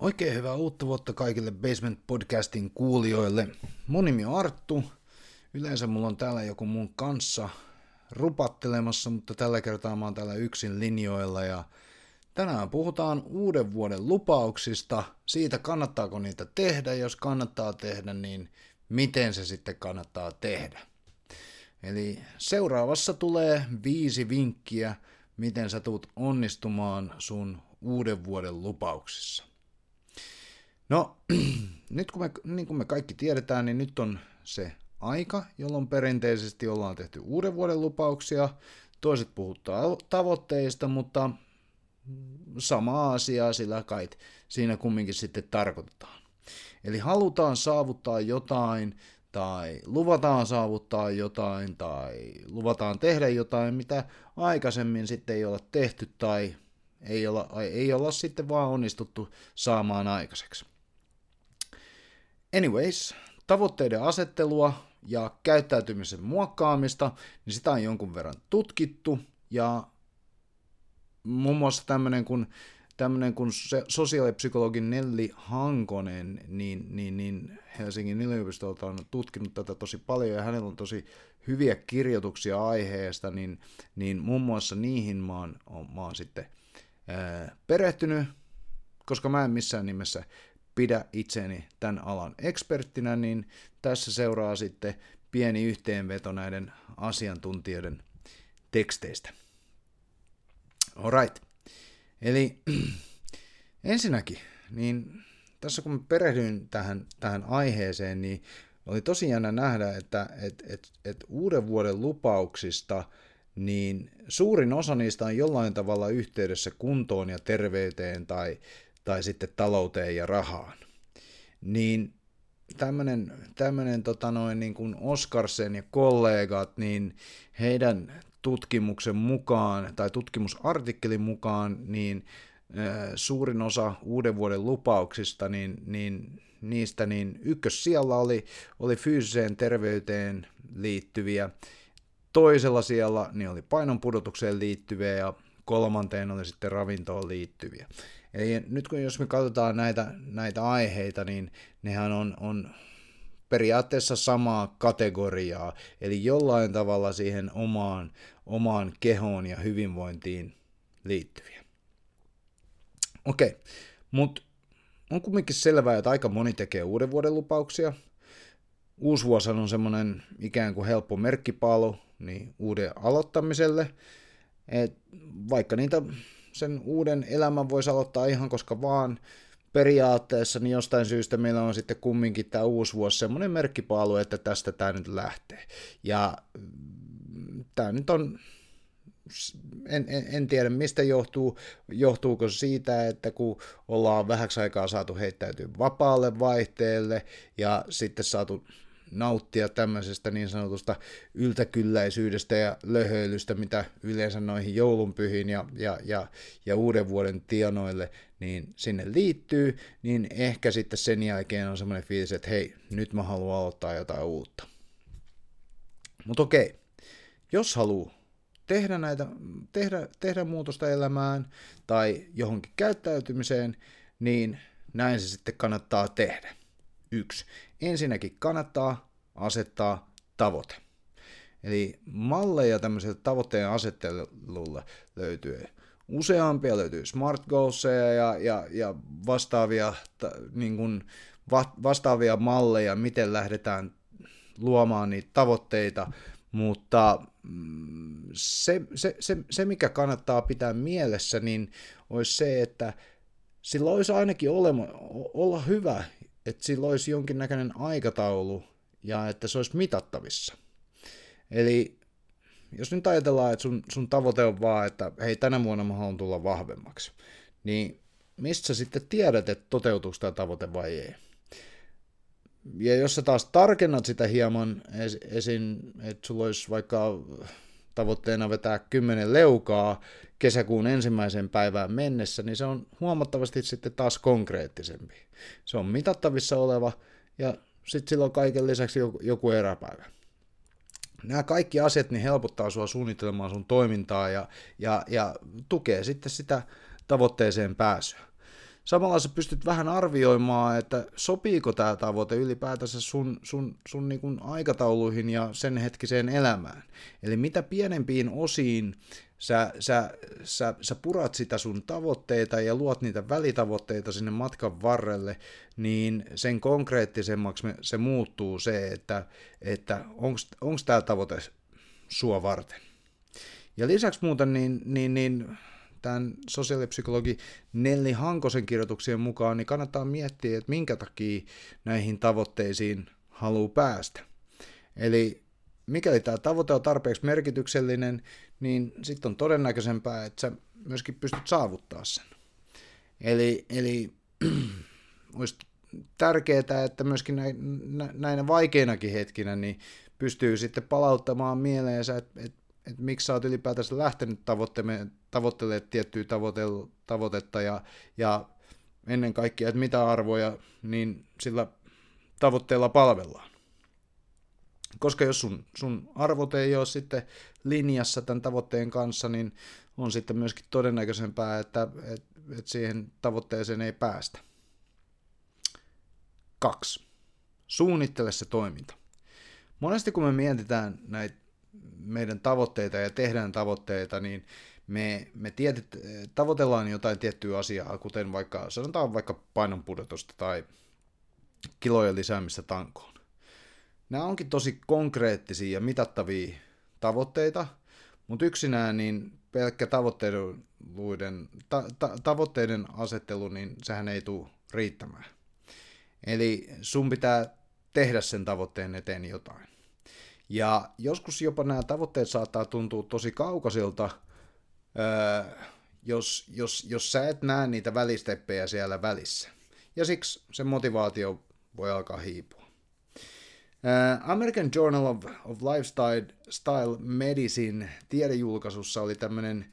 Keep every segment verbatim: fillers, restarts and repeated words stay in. Oikein hyvää uutta vuotta kaikille Basement Podcastin kuulijoille. Mun nimi on Arttu. Yleensä mulla on täällä joku mun kanssa rupattelemassa, mutta tällä kertaa mä oon täällä yksin linjoilla. Ja tänään puhutaan uuden vuoden lupauksista, siitä kannattaako niitä tehdä, jos kannattaa tehdä, niin miten se sitten kannattaa tehdä. Eli seuraavassa tulee viisi vinkkiä, miten sä tulet onnistumaan sun uuden vuoden lupauksissa. No, nyt kun me, niin kuin me kaikki tiedetään, niin nyt on se aika, jolloin perinteisesti ollaan tehty uuden vuoden lupauksia. Toiset puhuttaa tavoitteista, mutta samaa asiaa sillä kai siinä kumminkin sitten tarkoitetaan. Eli halutaan saavuttaa jotain, tai luvataan saavuttaa jotain, tai luvataan tehdä jotain, mitä aikaisemmin sitten ei ole tehty, tai ei olla, ei olla sitten vaan onnistuttu saamaan aikaiseksi. Anyways, tavoitteiden asettelua ja käyttäytymisen muokkaamista, niin sitä on jonkun verran tutkittu, ja muun muassa tämmöinen kuin, tämmöinen kuin sosiaalipsykologi Nelli Hankonen, niin, niin, niin Helsingin yliopistolta on tutkinut tätä tosi paljon, ja hänellä on tosi hyviä kirjoituksia aiheesta, niin, niin muun muassa niihin mä oon, mä oon sitten ää, perehtynyt, koska mä en missään nimessä pidä itseni tämän alan eksperttinä, niin tässä seuraa sitten pieni yhteenveto näiden asiantuntijoiden teksteistä. Alright. Eli ensinnäkin, niin tässä kun mä perehdyin tähän, tähän aiheeseen, niin oli tosi jännä nähdä, että et, et, et uuden vuoden lupauksista niin suurin osa niistä on jollain tavalla yhteydessä kuntoon ja terveyteen tai tai sitten talouteen ja rahaan, niin tämmöinen, tämmöinen tota noin, niin kuin Oskarsen ja kollegat, niin heidän tutkimuksen mukaan, tai tutkimusartikkelin mukaan, niin ö, suurin osa uuden vuoden lupauksista, niin, niin niistä niin ykkössijalla oli, oli fyysiseen terveyteen liittyviä, toisella sijalla niin oli painonpudotukseen liittyviä, ja kolmanteen oli sitten ravintoon liittyviä. Eli nyt kun jos me katsotaan näitä, näitä aiheita, niin nehän on, on periaatteessa samaa kategoriaa, eli jollain tavalla siihen omaan, omaan kehoon ja hyvinvointiin liittyviä. Okei, mutta on kumminkin selvää, että aika moni tekee uuden vuoden lupauksia. Uusi vuosi on semmoinen ikään kuin helppo merkkipaalu niin uuden aloittamiselle, et vaikka niitä... Sen uuden elämän voisi aloittaa ihan koska vaan periaatteessa, niin jostain syystä meillä on sitten kumminkin tämä uusi vuosi semmoinen merkkipaalu, että tästä tämä nyt lähtee. Ja tämä nyt on, en, en, en tiedä mistä johtuu, johtuuko siitä, että kun ollaan vähäksi aikaa saatu heittäytyä vapaalle vaihteelle ja sitten saatu nauttia tämmöisestä niin sanotusta yltäkylläisyydestä ja löhöilystä, mitä yleensä noihin joulunpyhiin ja, ja, ja, ja uuden vuoden tienoille niin sinne liittyy, niin ehkä sitten sen jälkeen on semmoinen fiilis, että hei, nyt mä haluan aloittaa jotain uutta. Mutta okei, jos haluaa tehdä, näitä, tehdä, tehdä muutosta elämään tai johonkin käyttäytymiseen, niin näin se sitten kannattaa tehdä. Yksi. Ensinnäkin kannattaa asettaa tavoite. Eli malleja tämmöiselle tavoitteen asettelulle löytyy useampia, löytyy smart goalseja ja, ja, ja vastaavia, niin kuin vastaavia malleja, miten lähdetään luomaan niitä tavoitteita, mutta se, se, se, se mikä kannattaa pitää mielessä, niin olisi se, että sillä olisi ainakin olema, olla hyvä, että sillä olisi jonkinnäköinen aikataulu ja että se olisi mitattavissa. Eli jos nyt ajatellaan, että sun, sun tavoite on vaan, että hei, tänä vuonna mä haluan tulla vahvemmaksi, niin mistä sä sitten tiedät, että toteutuuko tämä tavoite vai ei? Ja jos sä taas tarkennat sitä hieman, esim. Että sulla olisi vaikka tavoitteena vetää kymmenen leukaa kesäkuun ensimmäiseen päivään mennessä, niin se on huomattavasti sitten taas konkreettisempi. Se on mitattavissa oleva ja sitten silloin kaiken lisäksi joku eräpäivä. Nämä kaikki asiat niin helpottaa sua suunnittelemaan sun toimintaa ja, ja, ja tukee sitten sitä tavoitteeseen pääsyä. samalla sä pystyt vähän arvioimaan, että sopiiko tämä tavoite ylipäätänsä sun, sun, sun niin kuin aikatauluihin ja sen hetkiseen elämään. Eli mitä pienempiin osiin sä, sä, sä, sä purat sitä sun tavoitteita ja luot niitä välitavoitteita sinne matkan varrelle, niin sen konkreettisemmaksi me, se muuttuu se, että, että onko tämä tavoite sua varten. Ja lisäksi muuten niin... niin, niin tämän sosiaalipsykologi Nelli Hankosen kirjoituksien mukaan, niin kannattaa miettiä, että minkä takia näihin tavoitteisiin haluaa päästä. Eli mikäli tämä tavoite on tarpeeksi merkityksellinen, niin sitten on todennäköisempää, että sä myöskin pystyt saavuttaa sen. Eli, eli olisi tärkeää, että myöskin näinä vaikeinakin hetkinä niin pystyy sitten palauttamaan mieleensä, että et, et miksi sä oot ylipäätänsä lähtenyt tavoitteeseen, tavoittelee tiettyä tavoitetta ja, ja ennen kaikkea, että mitä arvoja, niin sillä tavoitteella palvellaan. Koska jos sun, sun arvot ei ole sitten linjassa tämän tavoitteen kanssa, niin on sitten myöskin todennäköisempää, että et, et siihen tavoitteeseen ei päästä. Kaksi. Suunnittele se toiminta. Monesti kun me mietitään näitä meidän tavoitteita ja tehdään tavoitteita, niin Me, me tietet, tavoitellaan jotain tiettyä asiaa, kuten vaikka, sanotaan vaikka painonpudotusta tai kilojen lisäämistä tankoon. Nämä onkin tosi konkreettisia ja mitattavia tavoitteita, mutta yksinään niin pelkkä tavoitteiden, ta, ta, tavoitteiden asettelu, niin sehän ei tule riittämään. Eli sun pitää tehdä sen tavoitteen eteen jotain. Ja joskus jopa nämä tavoitteet saattaa tuntua tosi kaukaisilta, Öö, jos, jos, jos sä et näe niitä välisteppejä siellä välissä. Ja siksi se motivaatio voi alkaa hiipua. Öö, American Journal of, of Lifestyle Medicine tiedejulkaisussa oli tämmöinen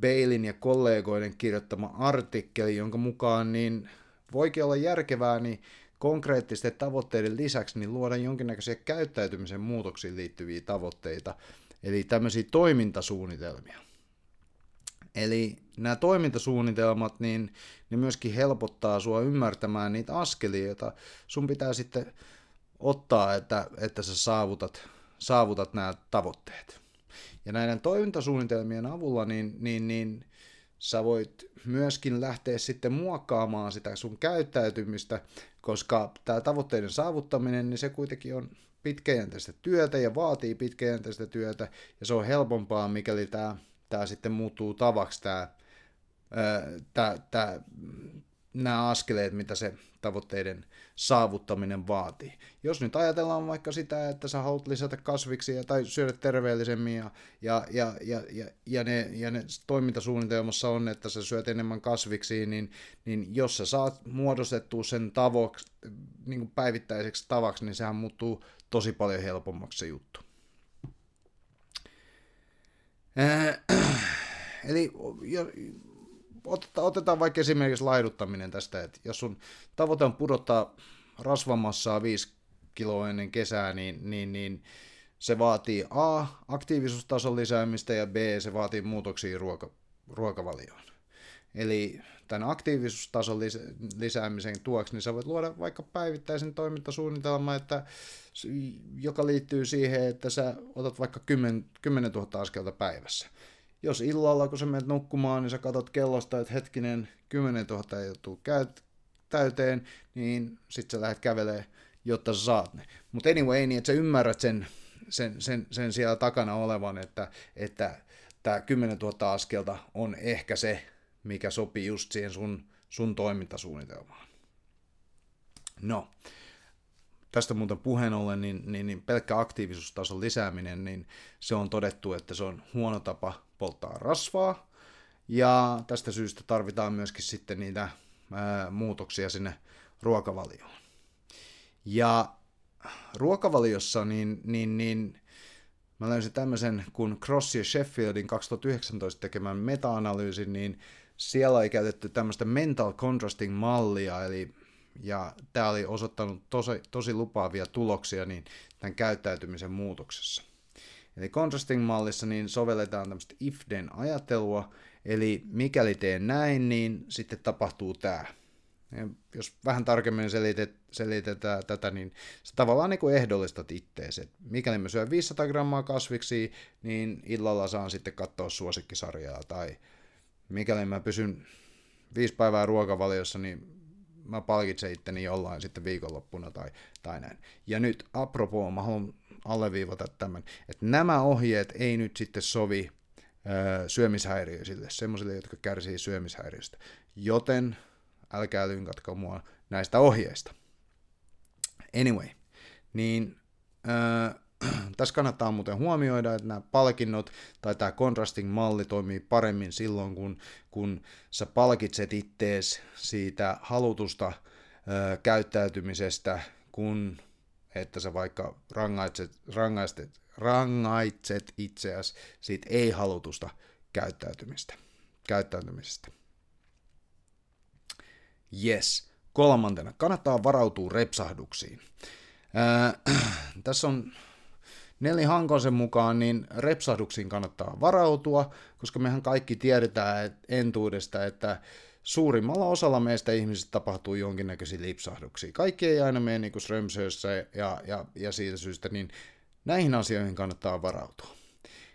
Baylin ja kollegoiden kirjoittama artikkeli, jonka mukaan niin voikin olla järkevää niin konkreettisten tavoitteiden lisäksi niin luoda jonkinnäköisiä käyttäytymisen muutoksiin liittyviä tavoitteita, eli tämmöisiä toimintasuunnitelmia. Eli nämä toimintasuunnitelmat, niin ne myöskin helpottaa sua ymmärtämään niitä askelia, joita sun pitää sitten ottaa, että, että sä saavutat, saavutat nämä tavoitteet. Ja näiden toimintasuunnitelmien avulla, niin, niin, niin sä voit myöskin lähteä sitten muokkaamaan sitä sun käyttäytymistä, koska tämä tavoitteiden saavuttaminen, niin se kuitenkin on pitkäjänteistä työtä ja vaatii pitkäjänteistä työtä, ja se on helpompaa, mikäli tämä Tämä sitten muuttuu tavaksi, tämä, tämä, tämä, nämä askeleet, mitä se tavoitteiden saavuttaminen vaatii. Jos nyt ajatellaan vaikka sitä, että sä haluat lisätä kasviksia tai syödä terveellisemmin ja, ja, ja, ja, ja, ja, ne, ja ne toimintasuunnitelmassa on, että sä syöt enemmän kasviksia, niin, niin jos sä saat muodostettua sen tavoksi, niin kuin päivittäiseksi tavaksi, niin sehän muuttuu tosi paljon helpommaksi se juttu. Eli otetaan vaikka esimerkiksi laihduttaminen tästä, että jos sun tavoite on pudottaa rasvamassaa viisi kiloa ennen kesää, niin, niin, niin se vaatii A, aktiivisuustason lisäämistä ja B, se vaatii muutoksia ruoka, ruokavalioon. Eli tämän aktiivisuustason lisäämisen tuoksi, niin sä voit luoda vaikka päivittäisen toimintasuunnitelman, että, joka liittyy siihen, että sä otat vaikka kymmenen tuhatta askelta päivässä. Jos illalla, kun sä menet nukkumaan, niin sä katot kellosta, että hetkinen, kymmenen tuhatta ei tule käyt- täyteen, niin sit sä lähdet kävelemään, jotta sä saat ne. Mutta anyway, niin että sä ymmärrät sen, sen, sen, sen siellä takana olevan, että että tää kymmenen tuhatta askelta on ehkä se, mikä sopii just siihen sun, sun toimintasuunnitelmaan. No, tästä muuten puheen ollen, niin, niin, niin pelkkä aktiivisuustason lisääminen, niin se on todettu, että se on huono tapa polttaa rasvaa, ja tästä syystä tarvitaan myöskin sitten niitä ää, muutoksia sinne ruokavalioon. Ja ruokavaliossa, niin, niin, niin mä löysin tämmöisen kuin Cross ja Sheffieldin kaksituhattayhdeksäntoista tekemän meta-analyysin, niin siellä oli käytetty tämmöistä mental contrasting-mallia, eli, ja tämä oli osoittanut tosi, tosi lupaavia tuloksia niin tämän käyttäytymisen muutoksessa. Eli contrasting-mallissa niin sovelletaan tämmöistä if-then ajattelua, eli mikäli teen näin, niin sitten tapahtuu tämä. Ja jos vähän tarkemmin selitet, selitetään tätä, niin sä tavallaan niin kuin ehdollistat ittees. Et mikäli mä syön viisisataa grammaa kasviksia, niin illalla saan sitten katsoa suosikkisarjaa. Tai mikäli mä pysyn viisi päivää ruokavaliossa, niin mä palkitsen itteni jollain sitten viikonloppuna tai, tai näin. Ja nyt apropos, mä haluan alleviivata tämän, että nämä ohjeet ei nyt sitten sovi ö, syömishäiriöisille, semmoisille, jotka kärsii syömishäiriöstä. Joten älkää lynkatko mua näistä ohjeista. Anyway, niin äh, tässä kannattaa muuten huomioida, että nämä palkinnot tai tämä contrasting-malli toimii paremmin silloin, kun, kun sä palkitset ittees siitä halutusta äh, käyttäytymisestä, kun että sä vaikka rangaitset, rangaistet, rangaitset itseäsi siitä ei-halutusta käyttäytymistä, käyttäytymisestä. Yes. Kolmantena, kannattaa varautua repsahduksiin. Öö, tässä on Nelli Hankosen mukaan, niin repsahduksiin kannattaa varautua, koska mehän kaikki tiedetään entuudesta, että suurimmalla osalla meistä ihmisistä tapahtuu jonkinnäköisiä lipsahduksia. Kaikki ei aina mene niin kuin römsöissä ja, ja, ja siitä syystä, niin näihin asioihin kannattaa varautua.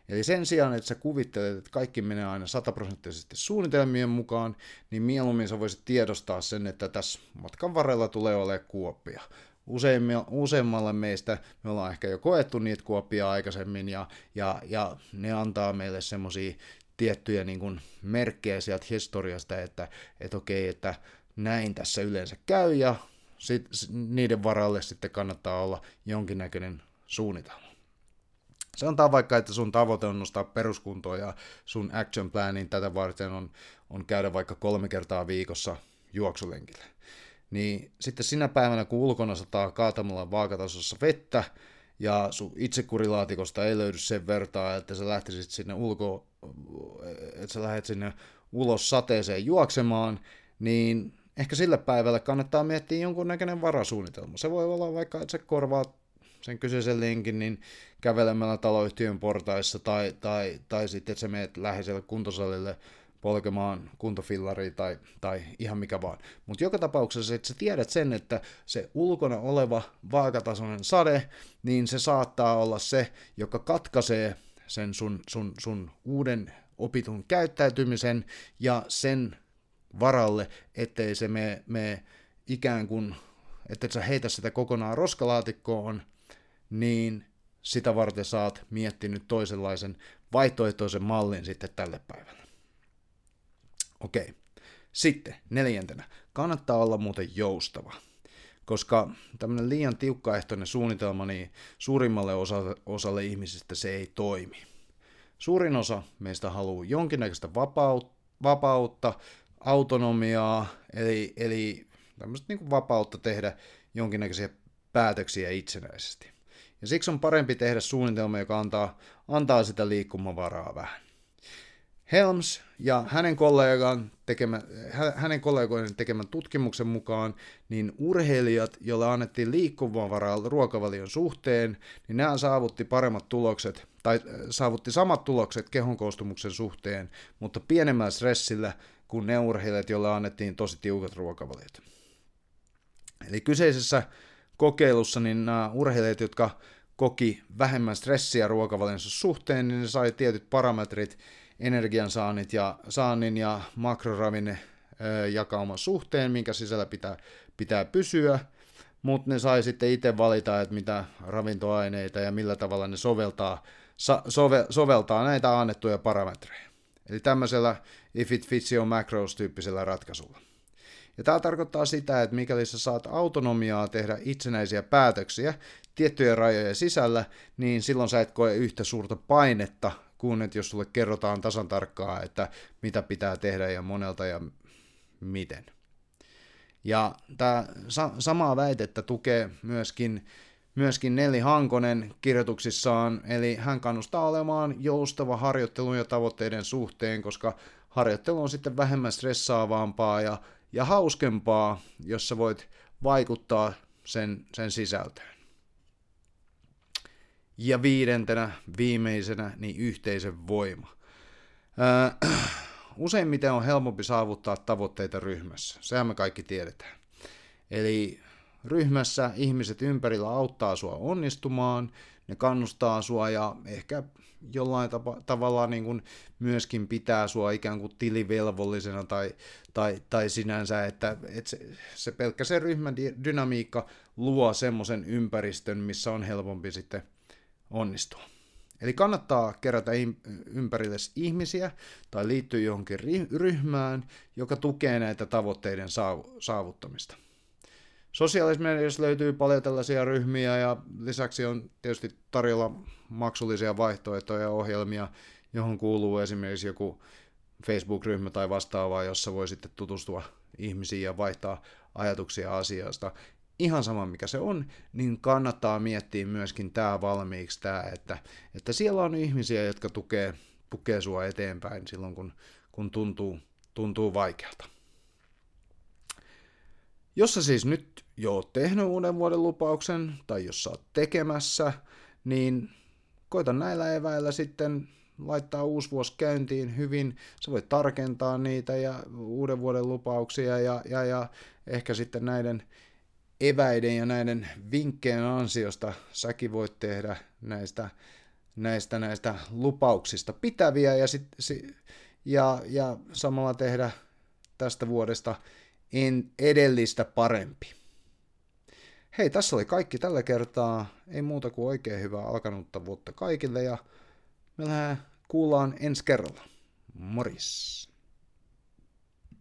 Eli sen sijaan, että sä kuvittelet, että kaikki menee aina sataprosenttisesti suunnitelmien mukaan, niin mieluummin sä voisit tiedostaa sen, että tässä matkan varrella tulee olemaan kuoppia. Useimmalle meistä me ollaan ehkä jo koettu niitä kuoppia aikaisemmin, ja, ja, ja ne antaa meille semmoisia tiettyjä niin kuin merkkejä sieltä historiasta, että et okei, että näin tässä yleensä käy, ja sit, niiden varalle sitten kannattaa olla jonkinnäköinen suunnitelma. Se antaa vaikka, että sun tavoite on nostaa peruskuntoa ja sun action planin tätä varten on, on käydä vaikka kolme kertaa viikossa juoksulenkillä. Niin sitten sinä päivänä, kun ulkona sataa kaatamalla vaakatasossa vettä ja sun itsekurilaatikosta ei löydy sen vertaa, että sä lähtisit sinne ulko, että sä lähdet sinne ulos sateeseen juoksemaan, niin ehkä sillä päivällä kannattaa miettiä jonkunnäköinen varasuunnitelma. Se voi olla vaikka, että sä korvaat sen kyseisen lenkin, niin kävelemällä taloyhtiön portaissa tai, tai, tai sitten sä menet läheiselle kuntosalille polkemaan kuntofillariin tai, tai ihan mikä vaan. Mutta joka tapauksessa, että sä tiedät sen, että se ulkona oleva vaakatasoinen sade, niin se saattaa olla se, joka katkaisee sen sun, sun, sun uuden opitun käyttäytymisen ja sen varalle, ettei se me, me ikään kuin, että sä heitä sitä kokonaan roskalaatikkoon, niin sitä varten sä oot miettinyt toisenlaisen vaihtoehtoisen mallin sitten tälle päivälle. Okei. Sitten neljäntenä. Kannattaa olla muuten joustava, koska tämmöinen liian tiukkaehtoinen suunnitelma, niin suurimmalle osalle, osalle ihmisistä se ei toimi. Suurin osa meistä haluaa jonkinnäköistä vapautta, autonomiaa, eli, eli tämmöistä niin kuin vapautta tehdä jonkinnäköisiä päätöksiä itsenäisesti. Ja siksi on parempi tehdä suunnitelma, joka antaa, antaa sitä liikkumavaraa vähän. Helms ja hänen, kollegan tekemä, hänen kollegoiden tekemän tutkimuksen mukaan, niin urheilijat, joille annettiin liikkumavaraa ruokavalion suhteen, niin nämä saavutti paremmat tulokset, tai saavutti samat tulokset kehon koostumuksen suhteen, mutta pienemmällä stressillä kuin ne urheilijat, joille annettiin tosi tiukat ruokavaliot. Eli kyseisessä kokeilussa niin nämä urheilijat, jotka koki vähemmän stressiä ruokavalinsa suhteen, niin ne sai tietyt parametrit energiansaannit ja saannin ja makroravinne jakauman suhteen, minkä sisällä pitää, pitää pysyä, mutta ne sai sitten itse valita, että mitä ravintoaineita ja millä tavalla ne soveltaa, sove, soveltaa näitä annettuja parametreja. Eli tämmöisellä if it fits your macros-tyyppisellä ratkaisulla. Ja tämä tarkoittaa sitä, että mikäli sä saat autonomiaa tehdä itsenäisiä päätöksiä tiettyjen rajojen sisällä, niin silloin sä et koe yhtä suurta painetta kuin että jos sulle kerrotaan tasan tarkkaan, että mitä pitää tehdä ja monelta ja miten. Ja tämä samaa väitettä tukee myöskin, myöskin Nelli Hankonen kirjoituksissaan, eli hän kannustaa olemaan joustava harjoittelun ja tavoitteiden suhteen, koska harjoittelu on sitten vähemmän stressaavampaa ja ja hauskempaa, jos sä voit vaikuttaa sen, sen sisältöön. Ja viidentenä, viimeisenä, niin yhteisen voima. Öö, useimmiten on helpompi saavuttaa tavoitteita ryhmässä. Sehän me kaikki tiedetään. Eli ryhmässä ihmiset ympärillä auttaa sua onnistumaan, ne kannustaa sua ja ehkä jollain tapa, tavalla niin kuin myöskin pitää sua ikään kuin tilivelvollisena tai, tai, tai sinänsä, että, että se, se pelkkä se ryhmän dynamiikka luo semmoisen ympäristön, missä on helpompi sitten onnistua. Eli kannattaa kerätä ympärillesi ihmisiä tai liittyä johonkin ryhmään, joka tukee näitä tavoitteiden saavuttamista. Sosiaalisessa mediassa löytyy paljon tällaisia ryhmiä ja lisäksi on tietysti tarjolla maksullisia vaihtoehtoja ja ohjelmia, johon kuuluu esimerkiksi joku Facebook-ryhmä tai vastaava, jossa voi sitten tutustua ihmisiin ja vaihtaa ajatuksia asiasta. Ihan sama mikä se on, niin kannattaa miettiä myöskin tämä valmiiksi, tää, että, että siellä on ihmisiä, jotka tukee, tukee sua eteenpäin silloin, kun, kun tuntuu, tuntuu vaikealta. Jos sä siis nyt jo oot tehnyt uuden vuoden lupauksen, tai jos sä oot tekemässä, niin koita näillä eväillä sitten laittaa uusi vuosi käyntiin hyvin. Sä voit tarkentaa niitä ja uuden vuoden lupauksia ja, ja, ja ehkä sitten näiden eväiden ja näiden vinkkeen ansiosta säkin voit tehdä näistä, näistä, näistä lupauksista pitäviä ja, sit, si, ja, ja samalla tehdä tästä vuodesta en edellistä parempi. Hei, tässä oli kaikki tällä kertaa. Ei muuta kuin oikein hyvää alkanutta vuotta kaikille ja me lähdetään kuullaan ensi kerralla. Morjes!